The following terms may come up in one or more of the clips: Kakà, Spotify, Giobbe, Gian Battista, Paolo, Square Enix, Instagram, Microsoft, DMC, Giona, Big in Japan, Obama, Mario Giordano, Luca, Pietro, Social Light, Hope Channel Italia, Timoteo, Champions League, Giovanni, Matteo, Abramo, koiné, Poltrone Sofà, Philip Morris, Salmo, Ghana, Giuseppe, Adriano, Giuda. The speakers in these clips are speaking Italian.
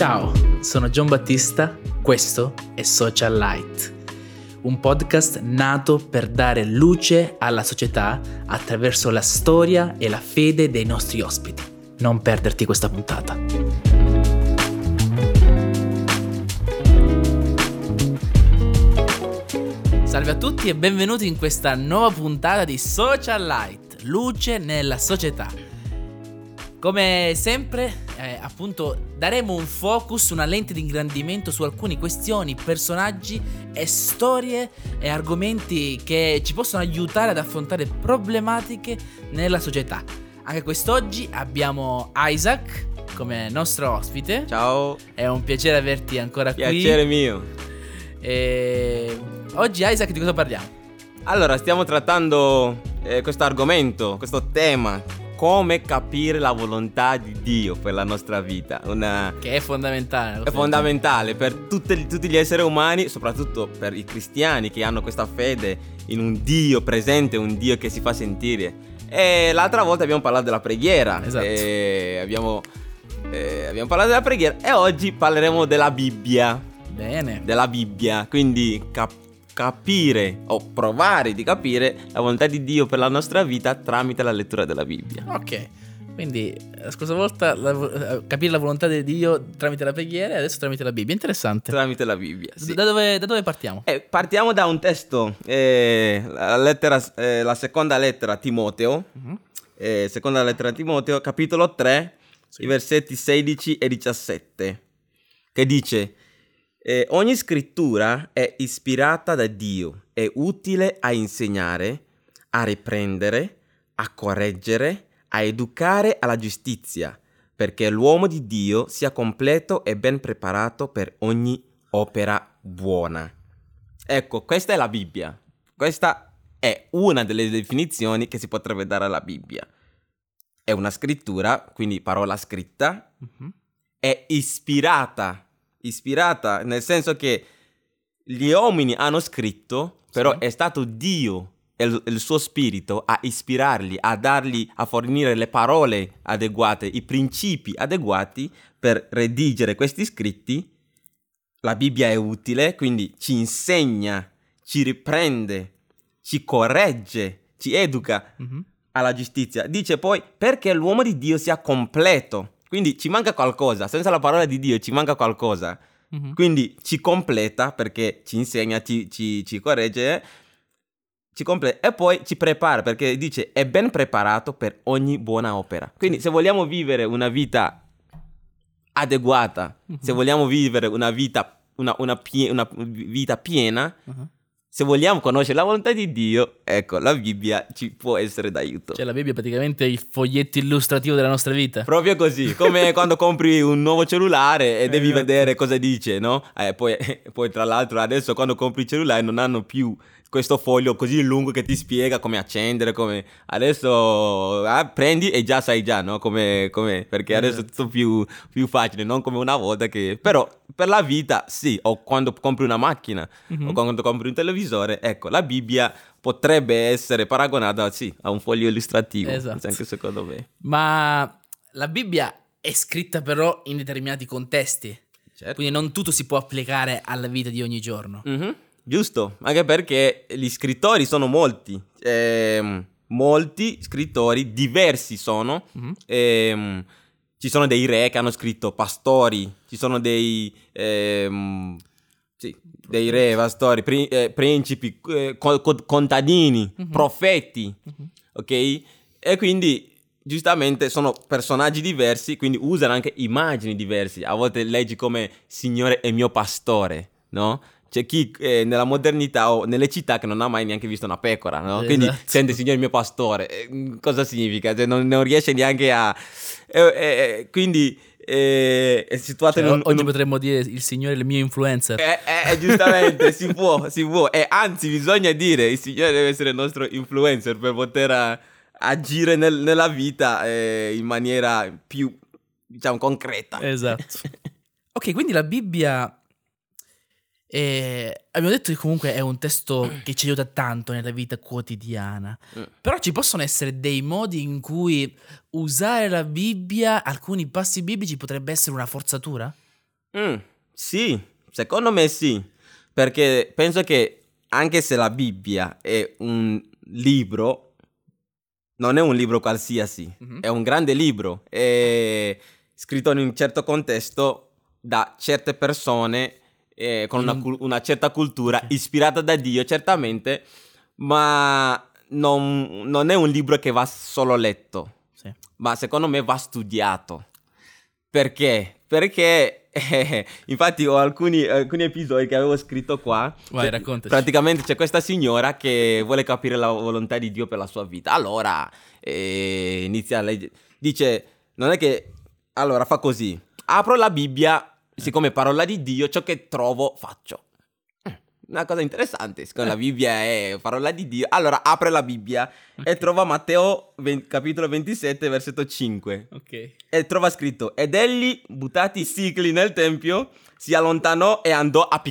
Ciao, sono Gian Battista, questo è Social Light, un podcast nato per dare luce alla società attraverso la storia e la fede dei nostri ospiti. Non perderti questa puntata. Salve a tutti e benvenuti in questa nuova puntata di Social Light, luce nella società. Come sempre, appunto, daremo un focus, una lente di ingrandimento su alcune questioni, personaggi e storie e argomenti che ci possono aiutare ad affrontare problematiche nella società. Anche quest'oggi abbiamo Isaac come nostro ospite. Ciao. È un piacere averti ancora qui. Piacere mio. E oggi, Isaac, di cosa parliamo? Allora, stiamo trattando questo argomento, questo tema. Come capire la volontà di Dio per la nostra vita. Che è fondamentale. È fondamentale per tutti gli esseri umani, soprattutto per i cristiani che hanno questa fede in un Dio presente, un Dio che si fa sentire. E l'altra volta abbiamo parlato della preghiera. Esatto. E abbiamo parlato della preghiera e oggi parleremo della Bibbia. Bene. Della Bibbia, quindi capire o provare di capire la volontà di Dio per la nostra vita tramite la lettura della Bibbia. Ok, quindi la scorsa volta capire la volontà di Dio tramite la preghiera e adesso tramite la Bibbia. Interessante. Tramite la Bibbia, sì. Da dove partiamo? Partiamo da un testo, la seconda lettera a Timoteo, capitolo 3, sì. I versetti 16 e 17, che dice: ogni scrittura è ispirata da Dio, è utile a insegnare, a riprendere, a correggere, a educare alla giustizia, perché l'uomo di Dio sia completo e ben preparato per ogni opera buona. Ecco, questa è la Bibbia. Questa è una delle definizioni che si potrebbe dare alla Bibbia. È una scrittura, quindi parola scritta, è ispirata nel senso che gli uomini hanno scritto, però sì, è stato Dio e il suo spirito a ispirarli, a fornire le parole adeguate, i principi adeguati per redigere questi scritti. La Bibbia è utile, quindi ci insegna, ci riprende, ci corregge, ci educa alla giustizia. Dice poi perché l'uomo di Dio sia completo. Quindi ci manca qualcosa, senza la parola di Dio ci manca qualcosa. Quindi ci completa perché ci insegna, ci corregge, ci completa e poi ci prepara perché dice è ben preparato per ogni buona opera. Quindi se vogliamo vivere una vita adeguata, se vogliamo vivere una vita, una vita piena, se vogliamo conoscere la volontà di Dio, ecco, la Bibbia ci può essere d'aiuto. Cioè la Bibbia è praticamente il foglietto illustrativo della nostra vita. Proprio così, come quando compri un nuovo cellulare e devi vedere cosa dice, no? Poi tra l'altro adesso quando compri il cellulare non hanno più questo foglio così lungo che ti spiega come accendere, come... Adesso prendi e già sai già, no? Come perché adesso è tutto più facile, non come una volta che... Però per la vita sì, o quando compri una macchina, o quando compri un televisore, ecco, la Bibbia potrebbe essere paragonata, sì, a un foglio illustrativo. Esatto. Anche secondo me. Ma la Bibbia è scritta però in determinati contesti, certo, quindi non tutto si può applicare alla vita di ogni giorno. Giusto, anche perché gli scrittori sono molti, molti scrittori diversi sono, ci sono dei re che hanno scritto, pastori, ci sono dei re, pastori, principi, contadini, profeti, ok? E quindi... Giustamente sono personaggi diversi, quindi usano anche immagini diverse. A volte leggi come Signore è mio pastore, no? C'è chi nella modernità o nelle città che non ha mai neanche visto una pecora, no? Esatto. Quindi sente Signore mio pastore, cosa significa? Cioè, non riesce neanche a... quindi... è situato, cioè, oggi potremmo dire il Signore è il mio influencer, giustamente. si può anzi bisogna dire il Signore deve essere il nostro influencer per poter agire nella vita in maniera più, diciamo, concreta. Esatto. Ok, quindi la Bibbia abbiamo detto che comunque è un testo che ci aiuta tanto nella vita quotidiana, però ci possono essere dei modi in cui usare la Bibbia, alcuni passi biblici potrebbe essere una forzatura? Sì, secondo me sì, perché penso che anche se la Bibbia è un libro, non è un libro qualsiasi, è un grande libro, è scritto in un certo contesto da certe persone, con una certa cultura, ispirata da Dio certamente, ma non è un libro che va solo letto, ma secondo me va studiato. Perché? Perché infatti ho alcuni episodi che avevo scritto qua. Vai, raccontaci. Praticamente c'è questa signora che vuole capire la volontà di Dio per la sua vita. Allora inizia a leggere. Dice, non è che... Allora fa così. Apro la Bibbia, siccome parola di Dio, ciò che trovo faccio. Una cosa interessante, siccome la Bibbia è parola di Dio. Allora apre la Bibbia e trova Matteo capitolo 27 versetto 5. Ok. E trova scritto: ed egli, buttati i sicili nel tempio, si allontanò e andò a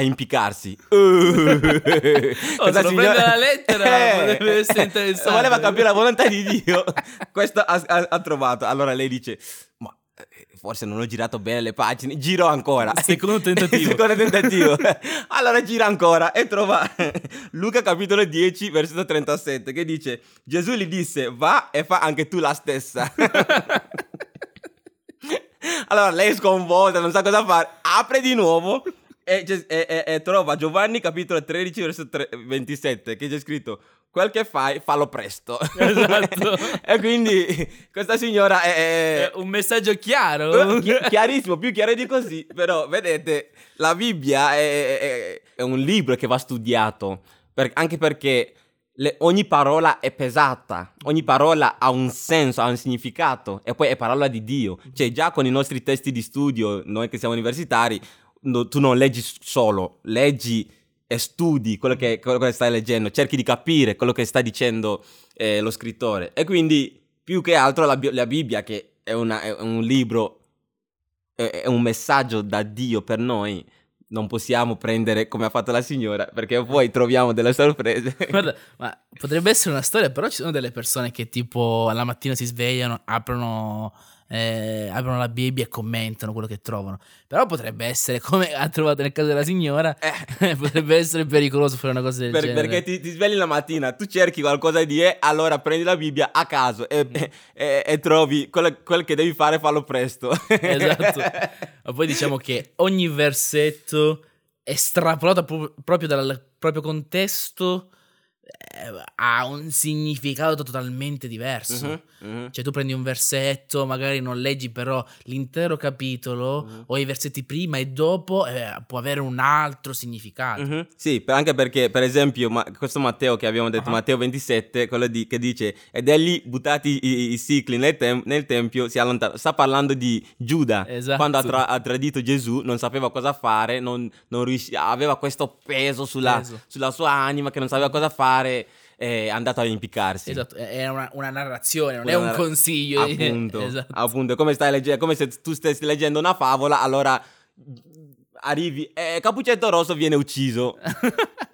impiccarsi. Lo prende la lettera, deve essere interessante. Voleva capire la volontà di Dio. Questo ha trovato. Allora lei dice: ma forse non ho girato bene le pagine, giro ancora. Secondo tentativo. Allora gira ancora e trova Luca capitolo 10 versetto 37 che dice: Gesù gli disse: va e fa anche tu la stessa. Allora lei è sconvolta, non sa cosa fare, apre di nuovo e trova Giovanni capitolo 13 versetto 27 che c'è scritto: quel che fai, fallo presto. Esatto. E quindi questa signora è un messaggio chiaro, chiarissimo, più chiaro di così. Però vedete, la Bibbia è un libro che va studiato, anche perché ogni parola è pesata, ogni parola ha un senso, ha un significato, e poi è parola di Dio. Cioè già con i nostri testi di studio, noi che siamo universitari, tu non leggi solo, leggi e studi quello che stai leggendo, cerchi di capire quello che sta dicendo lo scrittore. E quindi più che altro la Bibbia, che è un libro, è un messaggio da Dio per noi, non possiamo prendere come ha fatto la signora, perché poi troviamo delle sorprese. Guarda, ma potrebbe essere una storia, però ci sono delle persone che tipo alla mattina si svegliano, aprono la Bibbia e commentano quello che trovano. Però potrebbe essere, come ha trovato nel caso della signora, potrebbe essere pericoloso fare una cosa del genere. Perché ti svegli la mattina, tu cerchi qualcosa di allora prendi la Bibbia a caso e trovi quel che devi fare, fallo presto. Esatto. Ma poi diciamo che ogni versetto è estrapolato proprio dal proprio contesto, ha un significato totalmente diverso. Cioè tu prendi un versetto, magari non leggi però l'intero capitolo o i versetti prima e dopo, può avere un altro significato. Sì, anche perché per esempio questo Matteo che abbiamo detto, Matteo 27, quello che dice: ed egli, buttati i sicli nel tempio, si allontanò. Sta parlando di Giuda. Esatto. Quando ha tradito Gesù, non sapeva cosa fare, non riusciva, aveva questo peso sulla sua anima, che non sapeva cosa fare, è andato a impiccarsi. Esatto, è una narrazione, non è un consiglio. Appunto, esatto. Appunto, come stai leggendo, come se tu stessi leggendo una favola, allora arrivi Cappuccetto Rosso viene ucciso.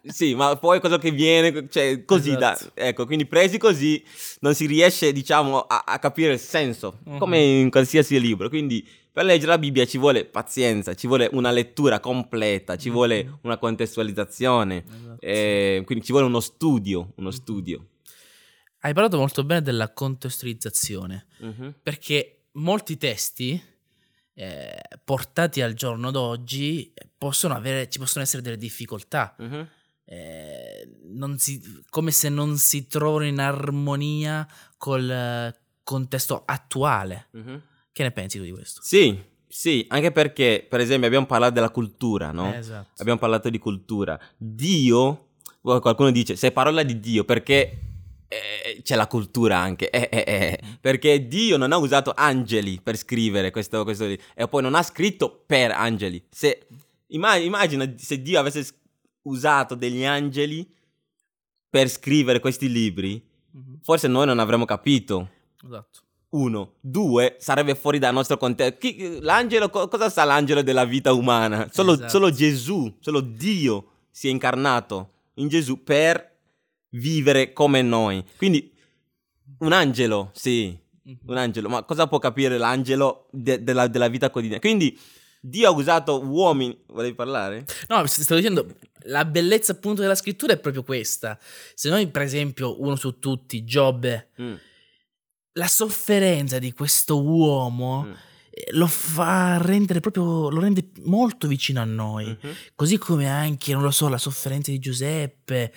Sì, ma poi cosa che viene, cioè così, esatto. Ecco, quindi presi così non si riesce, diciamo, a capire il senso, come in qualsiasi libro. Quindi per leggere la Bibbia ci vuole pazienza, ci vuole una lettura completa, ci vuole una contestualizzazione, esatto. Quindi ci vuole uno studio. Hai parlato molto bene della contestualizzazione, perché molti testi portati al giorno d'oggi ci possono essere delle difficoltà, come se non si trovano in armonia col contesto attuale. Che ne pensi tu di questo? Sì, anche perché per esempio abbiamo parlato della cultura, no? Esatto. Abbiamo parlato di cultura. Dio, qualcuno dice, sei parola di Dio perché c'è la cultura anche, perché Dio non ha usato angeli per scrivere questo e poi non ha scritto per angeli. Se immagina se Dio avesse usato degli angeli per scrivere questi libri, forse noi non avremmo capito. Esatto. 1, 2, sarebbe fuori dal nostro contesto. L'angelo, cosa sa l'angelo della vita umana? Esatto. Solo Gesù, solo Dio si è incarnato in Gesù per vivere come noi. Quindi un angelo, ma cosa può capire l'angelo della vita quotidiana? Quindi Dio ha usato uomini. Volevi parlare? No, stavo dicendo, la bellezza appunto della scrittura è proprio questa. Se noi, per esempio, uno su tutti, Giobbe, la sofferenza di questo uomo lo fa rendere proprio, lo rende molto vicino a noi, così come anche, non lo so, la sofferenza di Giuseppe,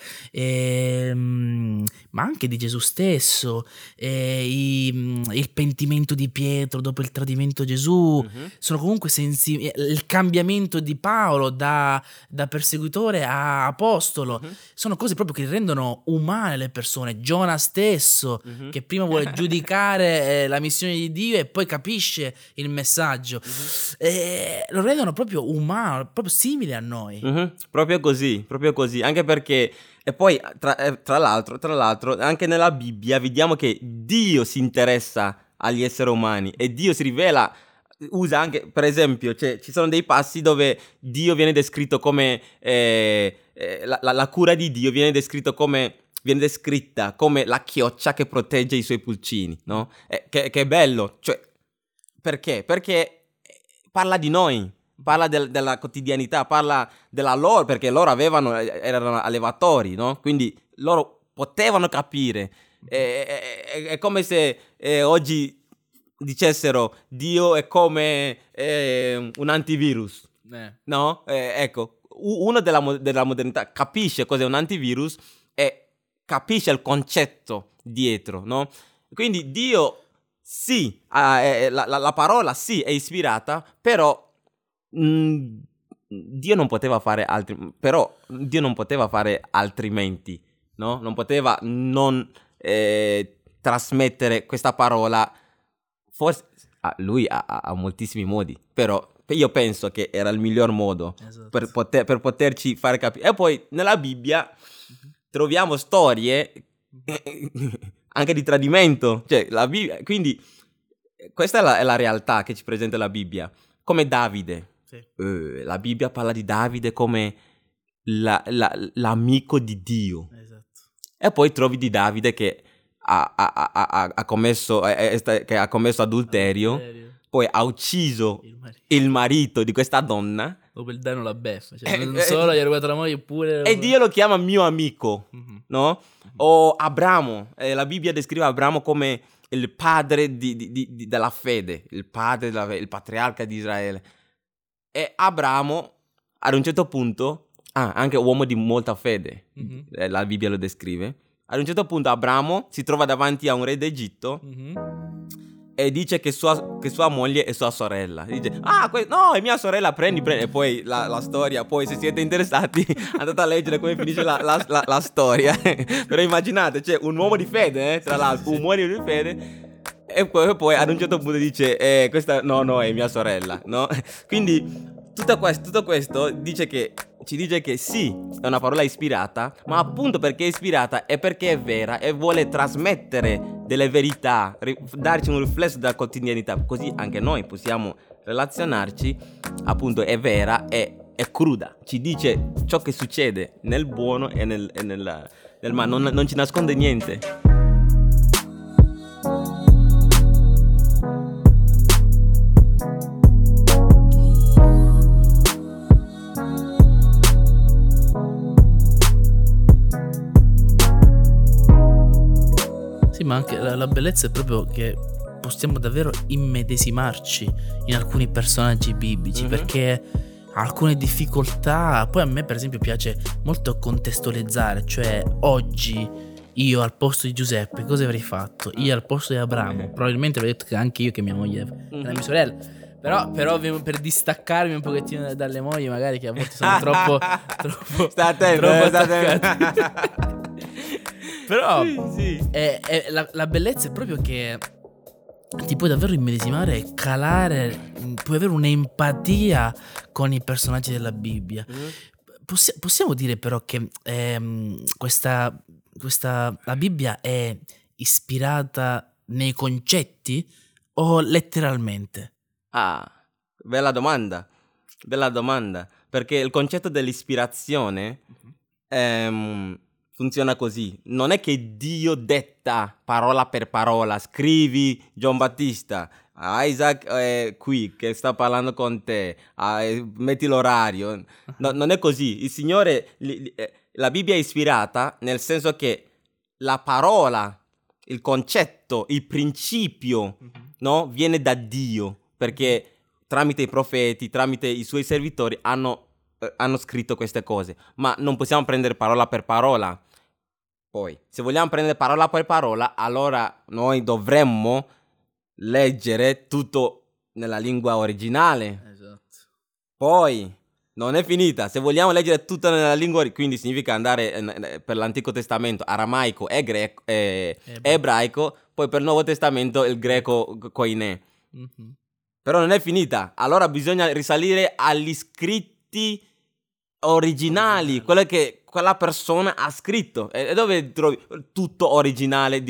ma anche di Gesù stesso, il pentimento di Pietro dopo il tradimento di Gesù, sono comunque sensibili, il cambiamento di Paolo da persecutore a apostolo, sono cose proprio che rendono umane le persone. Giona stesso, che prima vuole giudicare la missione di Dio e poi capisce il messaggio, lo rendono proprio umano, proprio simile a noi. Proprio così, anche perché, e poi tra l'altro anche nella Bibbia vediamo che Dio si interessa agli esseri umani e Dio si rivela, usa anche, per esempio, cioè, ci sono dei passi dove Dio viene descritto come la cura di Dio viene descritta come la chioccia che protegge i suoi pulcini, no? Che è bello, cioè. Perché? Perché parla di noi, parla della quotidianità, parla della loro, perché loro erano allevatori, no? Quindi loro potevano capire. È come se oggi dicessero Dio è come un antivirus, no? Ecco, uno della modernità capisce cos'è un antivirus e capisce il concetto dietro, no? Quindi Dio... Sì, la parola sì è ispirata, però Dio non poteva fare altrimenti, no? Non poteva non trasmettere questa parola. Forse lui ha moltissimi modi, però io penso che era il miglior modo, esatto, per poterci far capire. E poi nella Bibbia troviamo storie anche di tradimento, cioè la Bibbia, quindi questa è la realtà che ci presenta la Bibbia, come Davide. Sì. La Bibbia parla di Davide come l'amico di Dio. Esatto. E poi trovi di Davide che ha commesso adulterio, poi ha ucciso il marito di questa donna. Dopo il danno la beffa, cioè, non solo gli ha rubato la moglie, pure... E Dio lo chiama mio amico, no? O Abramo, la Bibbia descrive Abramo come il padre della fede, il patriarca di Israele. E Abramo, ad un certo punto, anche uomo di molta fede, la Bibbia lo descrive. Ad un certo punto Abramo si trova davanti a un re d'Egitto, e dice che sua moglie è sua sorella. Dice, no, è mia sorella, prendi. E poi la storia, poi se siete interessati andate a leggere come finisce la storia. Però immaginate, cioè, un uomo di fede, tra l'altro, un uomo di fede. E poi ad un certo punto dice, questa no, è mia sorella, no? Quindi tutto questo ci dice che sì, è una parola ispirata, ma appunto perché è ispirata è perché è vera e vuole trasmettere delle verità, darci un riflesso della quotidianità, così anche noi possiamo relazionarci. Appunto è vera, è cruda, ci dice ciò che succede nel buono e nel male, non ci nasconde niente. Ma anche la bellezza è proprio che possiamo davvero immedesimarci in alcuni personaggi biblici, perché alcune difficoltà, poi a me per esempio piace molto contestualizzare, cioè oggi io al posto di Giuseppe cosa avrei fatto? Io al posto di Abramo probabilmente avrei detto che anche io, che mia moglie è la mia sorella, però per distaccarmi un pochettino dalle mogli magari, che a volte sono troppo sta attento, però sì. La bellezza è proprio che ti puoi davvero immedesimare e calare, puoi avere un'empatia con i personaggi della Bibbia. Possiamo dire però che la Bibbia è ispirata nei concetti o letteralmente? Bella domanda, perché il concetto dell'ispirazione funziona così. Non è che Dio detta parola per parola, scrivi Gian Battista, Isaac è qui che sta parlando con te, metti l'orario. No, non è così. Il Signore, la Bibbia è ispirata nel senso che la parola, il concetto, il principio, no, viene da Dio, perché tramite i profeti, tramite i suoi servitori hanno scritto queste cose, ma non possiamo prendere parola per parola. Poi, se vogliamo prendere parola per parola, allora noi dovremmo leggere tutto nella lingua originale. Esatto. Poi non è finita. Se vogliamo leggere tutto nella lingua originale, quindi significa andare per l'Antico Testamento aramaico e ebraico, poi per il Nuovo Testamento il greco koiné. Mm-hmm. Però non è finita. Allora bisogna risalire agli scritti originali, quello che quella persona ha scritto. E dove trovi tutto originale?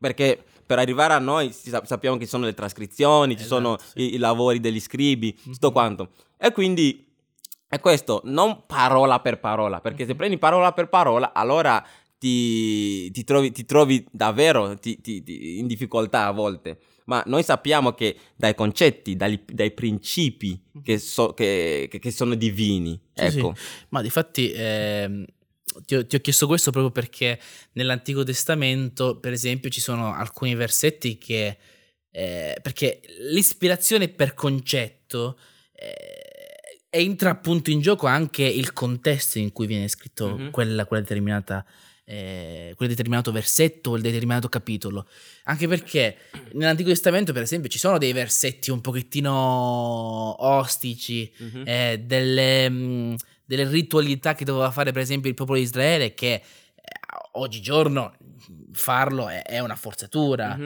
Perché per arrivare a noi sappiamo che ci sono le trascrizioni, esatto, ci sono i lavori degli scribi, tutto quanto. E quindi è questo, non parola per parola, perché se prendi parola per parola, allora ti trovi davvero in difficoltà a volte. Ma noi sappiamo che dai concetti, dai principi che sono divini. Sì, ecco. Sì. Ma difatti ti ho chiesto questo proprio perché nell'Antico Testamento, per esempio, ci sono alcuni versetti che... perché l'ispirazione per concetto entra appunto in gioco anche il contesto in cui viene scritto quella determinata... quel determinato versetto o il determinato capitolo, anche perché nell'Antico Testamento per esempio ci sono dei versetti un pochettino ostici, delle ritualità che doveva fare per esempio il popolo di Israele, che oggigiorno farlo è una forzatura.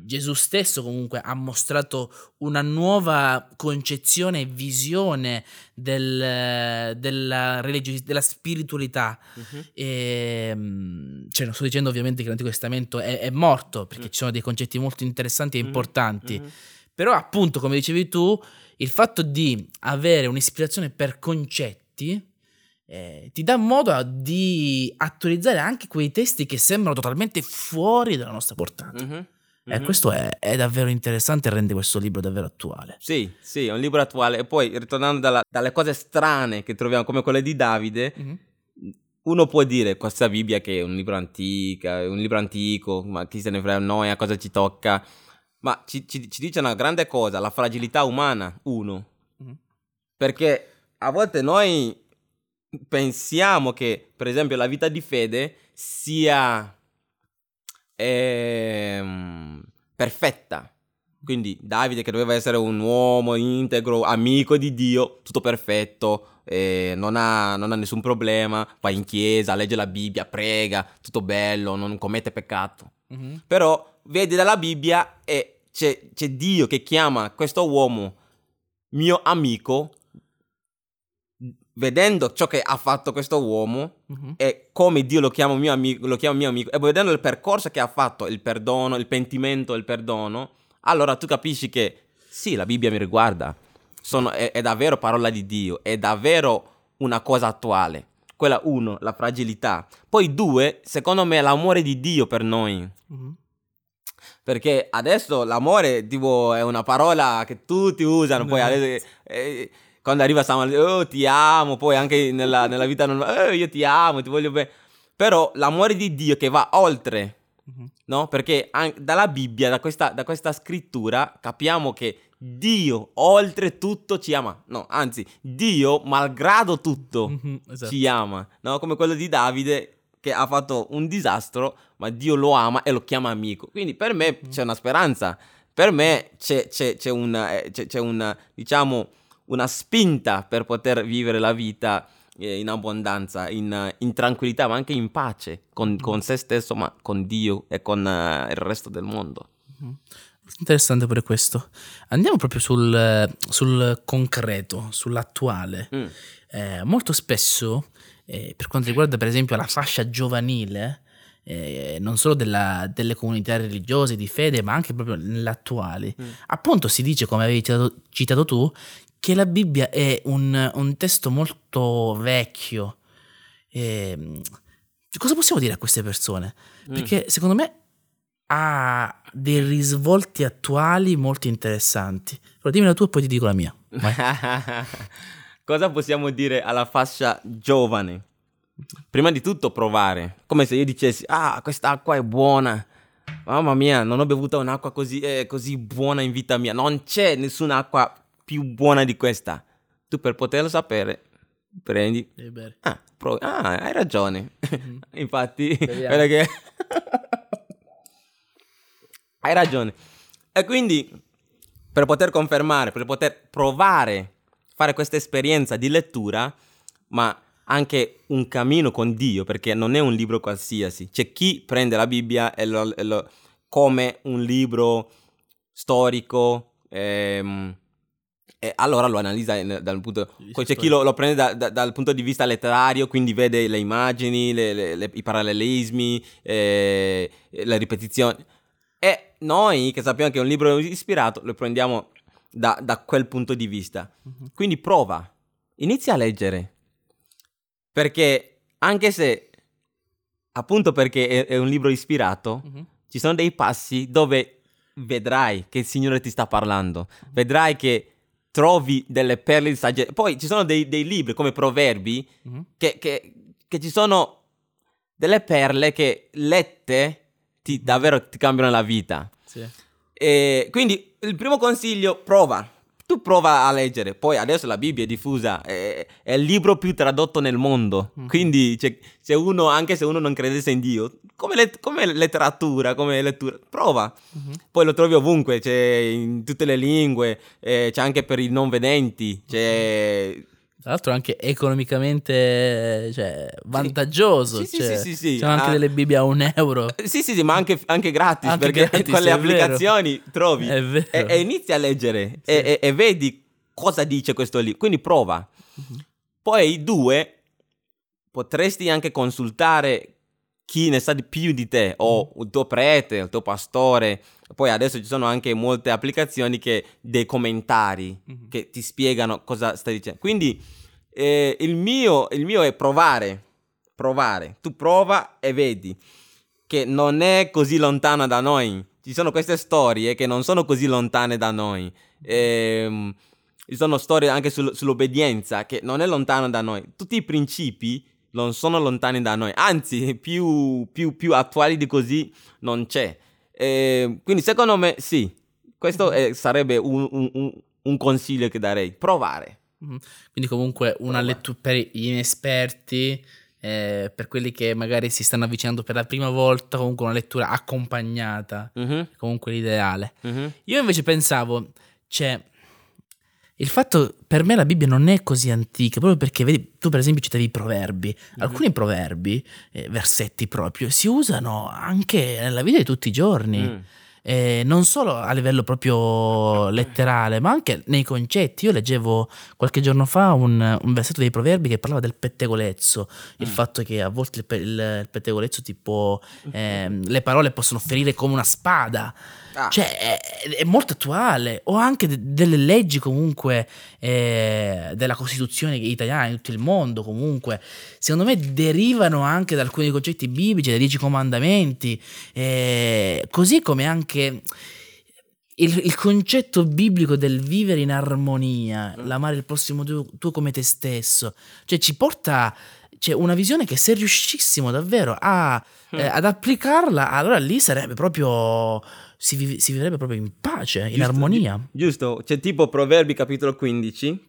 Gesù stesso comunque ha mostrato una nuova concezione e visione della spiritualità. E non sto dicendo ovviamente che l'Antico Testamento è morto, perché ci sono dei concetti molto interessanti e importanti, però appunto come dicevi tu il fatto di avere un'ispirazione per concetti ti dà modo di attualizzare anche quei testi che sembrano totalmente fuori dalla nostra portata. Questo è davvero interessante e rende questo libro davvero attuale. Sì, è un libro attuale. E poi ritornando dalle cose strane che troviamo come quelle di Davide, uno può dire questa Bibbia che è un libro antico, ma chi se ne frega, noi a cosa ci tocca, ma ci dice una grande cosa, la fragilità umana, perché a volte noi pensiamo che, per esempio, la vita di fede sia perfetta. Quindi Davide, che doveva essere un uomo integro, amico di Dio, tutto perfetto, non ha nessun problema, va in chiesa, legge la Bibbia, prega, tutto bello, non commette peccato. Però vedi dalla Bibbia e c'è Dio che chiama questo uomo mio amico, vedendo ciò che ha fatto questo uomo e come Dio lo chiama mio amico, e vedendo il percorso che ha fatto, il perdono, il pentimento, il perdono, allora tu capisci che sì, la Bibbia mi riguarda, è davvero parola di Dio, è davvero una cosa attuale. Quella 1, la fragilità. Poi 2, secondo me, è l'amore di Dio per noi. Perché adesso l'amore tipo è una parola che tutti usano, poi adesso... quando arriva Samuele, oh ti amo, poi anche nella vita normale, io ti amo, ti voglio bene. Però l'amore di Dio che va oltre, no? Perché dalla Bibbia, da questa scrittura, capiamo che Dio oltre tutto ci ama. No, anzi, Dio malgrado tutto esatto, ci ama, no? Come quello di Davide che ha fatto un disastro, ma Dio lo ama e lo chiama amico. Quindi per me c'è una speranza, per me c'è una, diciamo... una spinta per poter vivere la vita in abbondanza, in tranquillità, ma anche in pace con se stesso, ma con Dio e con il resto del mondo. Interessante pure questo. Andiamo proprio sul concreto, sull'attuale. Molto spesso, per quanto riguarda per esempio la fascia giovanile, non solo delle comunità religiose di fede, ma anche proprio nell'attuale, appunto si dice, come avevi citato tu, che la Bibbia è un testo molto vecchio. Cosa possiamo dire a queste persone? Perché secondo me ha dei risvolti attuali molto interessanti. Però dimmela tu e poi ti dico la mia. Cosa possiamo dire alla fascia giovane? Prima di tutto provare. Come se io dicessi: ah, quest'acqua è buona, mamma mia, non ho bevuto un'acqua così buona in vita mia. Non c'è nessun'acqua più buona di questa. Tu, per poterlo sapere, prendi hai ragione. Infatti che... hai ragione. E quindi, per poter confermare, per poter provare, fare questa esperienza di lettura, ma anche un cammino con Dio, perché non è un libro qualsiasi. C'è chi prende la Bibbia e lo come un libro storico, e allora lo analizza dal punto. C'è chi lo prende dal punto di vista letterario, quindi vede le immagini, i parallelismi, la ripetizione. E noi, che sappiamo che è un libro ispirato, lo prendiamo da quel punto di vista. Quindi prova, inizia a leggere. Perché anche se, appunto perché è un libro ispirato, ci sono dei passi dove vedrai che il Signore ti sta parlando, vedrai che trovi delle perle di saggezza. Poi ci sono dei libri come Proverbi, che ci sono delle perle che lette davvero ti cambiano la vita. Sì. E quindi il primo consiglio, prova. Tu prova a leggere. Poi adesso la Bibbia è diffusa, è il libro più tradotto nel mondo. Quindi se uno, anche se uno non credesse in Dio, come letteratura, come lettura, prova. Poi lo trovi ovunque, c'è in tutte le lingue, c'è anche per i non vedenti, c'è... Tra l'altro anche economicamente, vantaggioso. Sì. C'è anche delle Bibbie a €1. Sì, ma anche gratis, perché con le applicazioni trovi. È vero. E inizi a leggere, sì. e vedi cosa dice questo libro. Quindi prova. Poi, due, potresti anche consultare chi ne sa di più di te, o il tuo prete, il tuo pastore. Poi adesso ci sono anche molte applicazioni che dei commentari che ti spiegano cosa stai dicendo. Quindi il mio è provare. Tu prova e vedi che non è così lontana da noi. Ci sono queste storie che non sono così lontane da noi. Ci sono storie anche sull'obbedienza che non è lontana da noi. Tutti i principi non sono lontani da noi. Anzi, più attuali di così non c'è. Quindi secondo me sì, questo sarebbe un consiglio che darei, provare. Quindi comunque una lettura per gli inesperti, per quelli che magari si stanno avvicinando per la prima volta, comunque una lettura accompagnata, comunque l'ideale. Io invece pensavo, il fatto, per me la Bibbia non è così antica, proprio perché vedi, tu per esempio citavi i proverbi, alcuni proverbi, versetti proprio, si usano anche nella vita di tutti i giorni, non solo a livello proprio letterale, ma anche nei concetti. Io leggevo qualche giorno fa un versetto dei proverbi che parlava del pettegolezzo, il fatto che a volte il pettegolezzo ti può, le parole possono ferire come una spada. È molto attuale. O anche delle leggi comunque, della Costituzione italiana in tutto il mondo, comunque secondo me derivano anche da alcuni concetti biblici, dai 10 comandamenti, così come anche il concetto biblico del vivere in armonia, l'amare il prossimo tuo come te stesso, ci porta, una visione che se riuscissimo davvero ad applicarla, allora lì sarebbe proprio... si vivrebbe proprio in pace, in armonia. Giusto, c'è tipo Proverbi capitolo 15,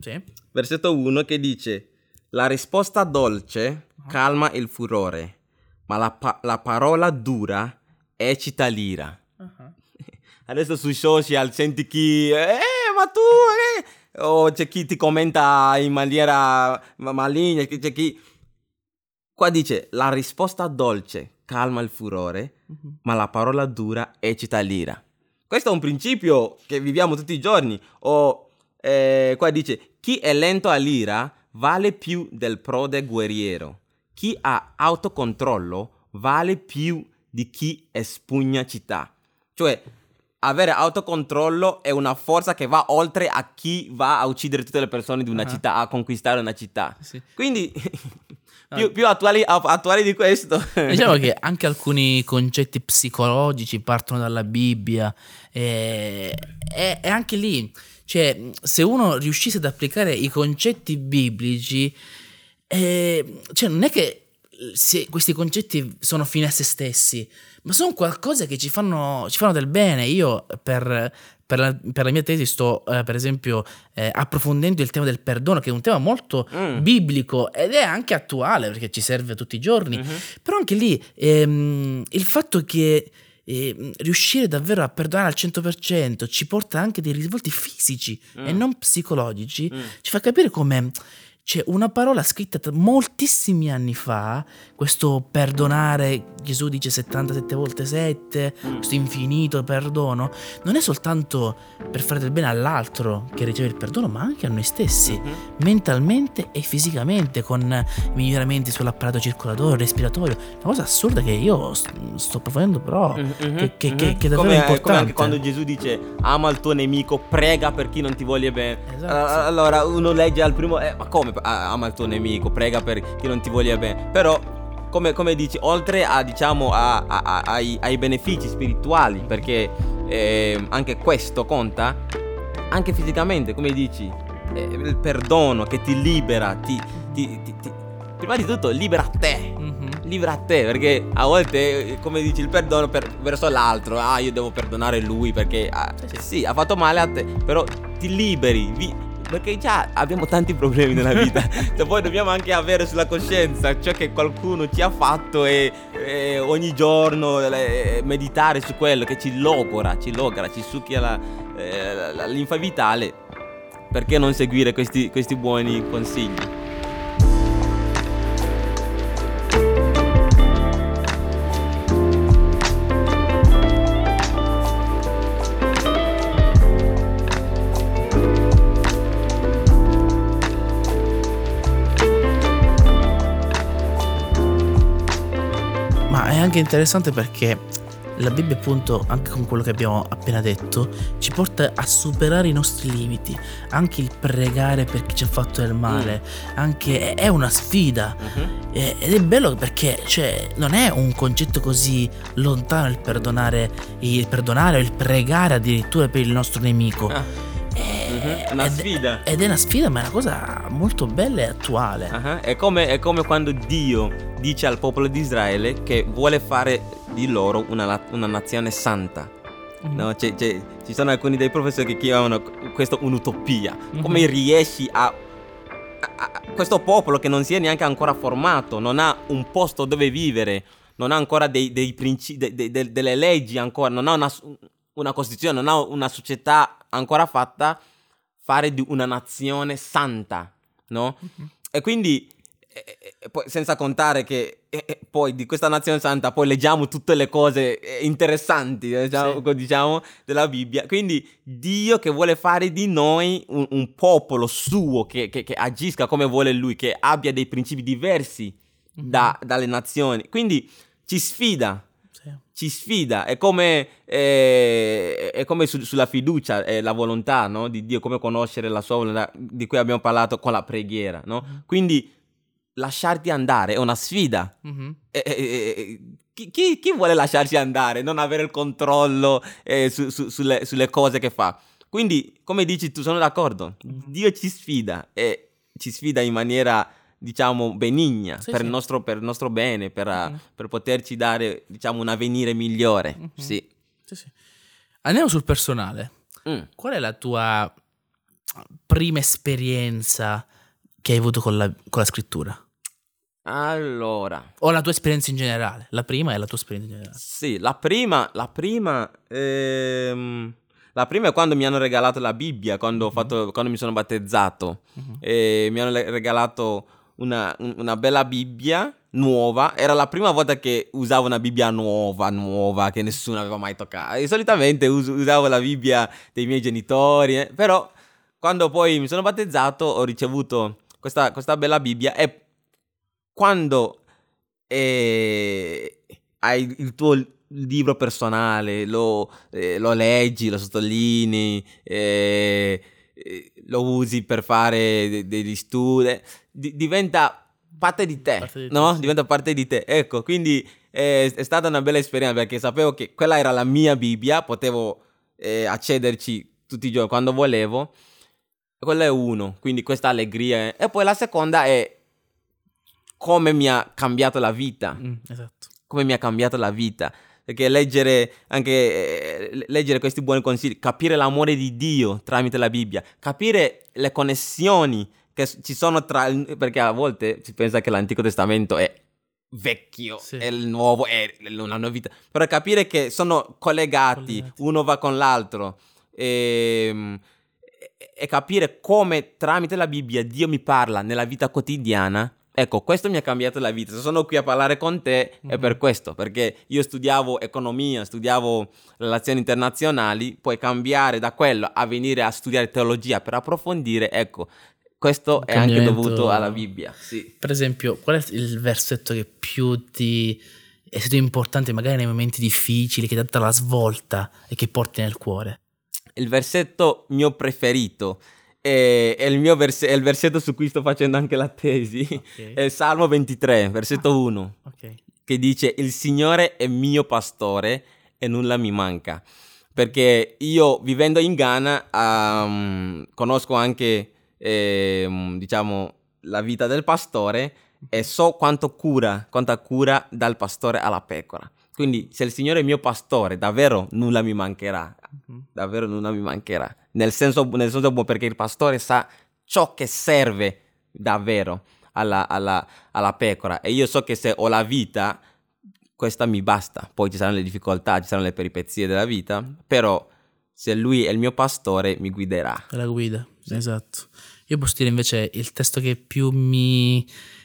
versetto 1, che dice: la risposta dolce calma il furore, ma la parola dura eccita l'ira. Adesso sui social senti chi... ma tu... O c'è chi ti commenta in maniera maligna, c'è chi... Qua dice: la risposta dolce calma il furore, ma la parola dura eccita l'ira. Questo è un principio che viviamo tutti i giorni. Qua dice: chi è lento all'ira vale più del prode guerriero, chi ha autocontrollo vale più di chi espugna città. Cioè, avere autocontrollo è una forza che va oltre a chi va a uccidere tutte le persone di una città, a conquistare una città. Quindi più attuali di questo. Diciamo che anche alcuni concetti psicologici partono dalla Bibbia, e anche lì, cioè, se uno riuscisse ad applicare i concetti biblici, cioè non è che se questi concetti sono fine a se stessi, ma sono qualcosa che ci fanno del bene. Io per la mia tesi sto per esempio approfondendo il tema del perdono, che è un tema molto biblico ed è anche attuale, perché ci serve tutti i giorni. Però anche lì il fatto che riuscire davvero a perdonare al 100% ci porta anche dei risvolti fisici e non psicologici, ci fa capire come c'è una parola scritta moltissimi anni fa, questo perdonare, Gesù dice 77 volte 7, questo infinito perdono, non è soltanto per fare del bene all'altro che riceve il perdono, ma anche a noi stessi, mentalmente e fisicamente, con miglioramenti sull'apparato circolatorio, respiratorio. Una cosa assurda che io sto approfondendo, però che è davvero importante. Come anche quando Gesù dice ama il tuo nemico, prega per chi non ti vuole bene. Esatto. Allora uno legge al primo, ma come? Ama il tuo nemico, prega per chi non ti voglia bene. Però come dici, oltre a diciamo ai benefici spirituali, perché anche questo conta, anche fisicamente, come dici, il perdono che ti libera, ti prima di tutto libera te, libera te, perché a volte, come dici, il perdono verso l'altro, io devo perdonare lui perché sì, ha fatto male a te, però ti liberi, perché già abbiamo tanti problemi nella vita, cioè, poi dobbiamo anche avere sulla coscienza ciò che qualcuno ci ha fatto e ogni giorno meditare su quello che ci logora, ci succhia la linfa vitale. Perché non seguire questi buoni consigli? Anche interessante, perché la Bibbia, appunto, anche con quello che abbiamo appena detto, ci porta a superare i nostri limiti. Anche il pregare per chi ci ha fatto del male anche è una sfida, ed è bello, perché cioè non è un concetto così lontano il perdonare o il pregare addirittura per il nostro nemico. È una sfida. Ed è una sfida, ma è una cosa molto bella e attuale. È come quando Dio dice al popolo di Israele che vuole fare di loro una nazione santa. No? Ci sono alcuni dei professori che chiamano questo un'utopia. Come riesci a questo popolo che non si è neanche ancora formato, non ha un posto dove vivere, non ha ancora dei principi, delle leggi ancora, non ha una costituzione, non ha una società ancora fatta, fare di una nazione santa, no? E quindi poi, senza contare che poi di questa nazione santa poi leggiamo tutte le cose interessanti, diciamo, della Bibbia. Quindi Dio che vuole fare di noi un popolo suo che agisca come vuole lui, che abbia dei principi diversi dalle nazioni. Quindi ci sfida. Ci sfida, è come sulla fiducia e la volontà, no? di Dio, come conoscere la sua volontà, di cui abbiamo parlato con la preghiera, no? Quindi lasciarti andare è una sfida. Chi vuole lasciarsi andare, non avere il controllo sulle cose che fa? Quindi, come dici tu, sono d'accordo, Dio ci sfida e ci sfida in maniera, diciamo, benigna, per il nostro, bene, per poterci dare, diciamo, un avvenire migliore. Andiamo sul personale. Qual è la tua prima esperienza che hai avuto con la scrittura? Allora, o la tua esperienza in generale? La prima è la tua esperienza in generale. Sì, la prima è quando mi hanno regalato la Bibbia, quando mi sono battezzato. Mi hanno regalato una bella Bibbia nuova. Era la prima volta che usavo una Bibbia nuova, che nessuno aveva mai toccato. E solitamente usavo la Bibbia dei miei genitori, però quando poi mi sono battezzato ho ricevuto questa bella Bibbia. E quando hai il tuo libro personale, lo leggi, lo sottolinei, lo usi per fare degli studi, diventa parte di te, no? Diventa parte di te. Ecco, quindi è stata una bella esperienza, perché sapevo che quella era la mia Bibbia, potevo accederci tutti i giorni quando volevo. Quello è uno, quindi questa allegria. E poi la seconda è come mi ha cambiato la vita. Esatto. Come mi ha cambiato la vita. Perché leggere questi buoni consigli, capire l'amore di Dio tramite la Bibbia, capire le connessioni che ci sono tra... Perché a volte si pensa che l'Antico Testamento è vecchio, sì, è il nuovo, è una novità. Però capire che sono collegati. Uno va con l'altro. E capire come tramite la Bibbia Dio mi parla nella vita quotidiana. Ecco, questo mi ha cambiato la vita. Se sono qui a parlare con te è per questo, perché io studiavo economia, studiavo relazioni internazionali, poi cambiare da quello a venire a studiare teologia per approfondire, ecco, questo è anche dovuto alla Bibbia, sì. Per esempio, qual è il versetto che più ti è stato importante magari nei momenti difficili, che ti ha dato la svolta e che porti nel cuore? Il versetto mio preferito è il versetto su cui sto facendo anche la tesi, okay, è Salmo 23, versetto 1, okay, che dice: il Signore è mio pastore e nulla mi manca. Perché io, vivendo in Ghana, conosco anche diciamo la vita del pastore e so quanta cura dà il pastore alla pecora. Quindi se il Signore è mio pastore, davvero nulla mi mancherà. Davvero nulla mi mancherà. Nel senso buono, perché il pastore sa ciò che serve davvero alla pecora. E io so che se ho la vita, questa mi basta. Poi ci saranno le difficoltà, ci saranno le peripezie della vita. Però se lui è il mio pastore, mi guiderà. La guida, sì, esatto. Io posso dire invece il testo che più mi...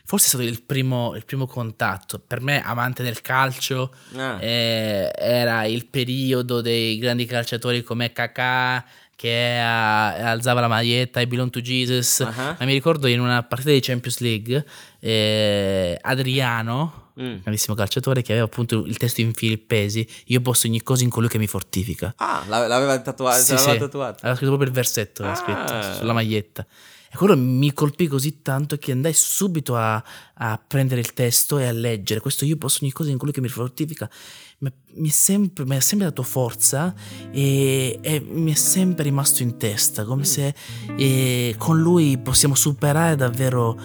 Forse è stato il primo contatto. Per me, amante del calcio, era il periodo dei grandi calciatori come Kakà, che alzava la maglietta, I belong to Jesus. Uh-huh. Ma mi ricordo in una partita di Champions League, Adriano, grandissimo calciatore, che aveva appunto il testo in Filippesi: io posso ogni cosa in colui che mi fortifica. Ah, l'aveva tatuato. Sì, l'aveva tatuato. Aveva scritto proprio il versetto, scritto sulla maglietta. E quello mi colpì così tanto che andai subito a prendere il testo e a leggere. Questo io posso ogni cosa in colui che mi fortifica. Mi ha sempre dato forza e mi è sempre rimasto in testa, come se con lui possiamo superare davvero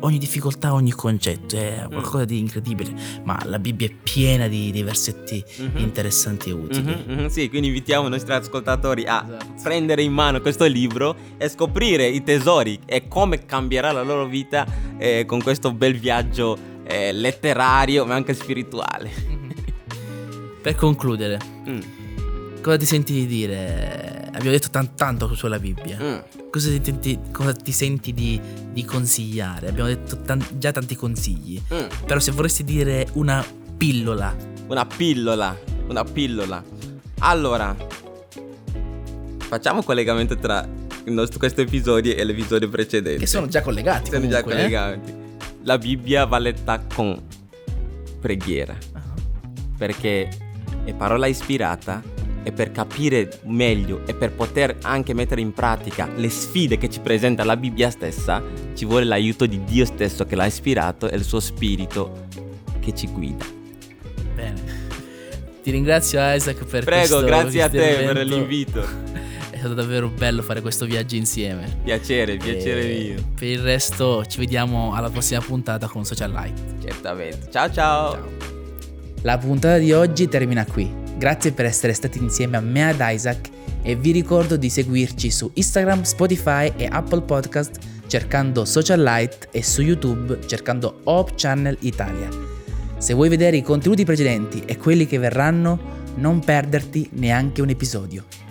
ogni difficoltà, ogni concetto. È qualcosa di incredibile, ma la Bibbia è piena di versetti interessanti e utili. Sì, quindi invitiamo i nostri ascoltatori a prendere in mano questo libro e scoprire i tesori e come cambierà la loro vita con questo bel viaggio letterario ma anche spirituale. Per concludere, cosa ti senti di dire? Abbiamo detto tanto sulla Bibbia. Cosa ti senti di consigliare? Abbiamo detto già tanti consigli. Però se vorresti dire una pillola. Una pillola. Allora, facciamo un collegamento tra questo episodio e l'episodio precedente. Che sono già collegati. La Bibbia va letta con preghiera. Perché... è parola ispirata, e per capire meglio e per poter anche mettere in pratica le sfide che ci presenta la Bibbia stessa, ci vuole l'aiuto di Dio stesso che l'ha ispirato e il suo spirito che ci guida. Bene. Ti ringrazio Isaac per questo. Prego, grazie a te per l'invito. È stato davvero bello fare questo viaggio insieme. Piacere mio. Per il resto ci vediamo alla prossima puntata con Social Light. Certamente. Ciao. La puntata di oggi termina qui. Grazie per essere stati insieme a me ad Isaac e vi ricordo di seguirci su Instagram, Spotify e Apple Podcast cercando Social Light e su YouTube cercando Hope Channel Italia. Se vuoi vedere i contenuti precedenti e quelli che verranno, non perderti neanche un episodio.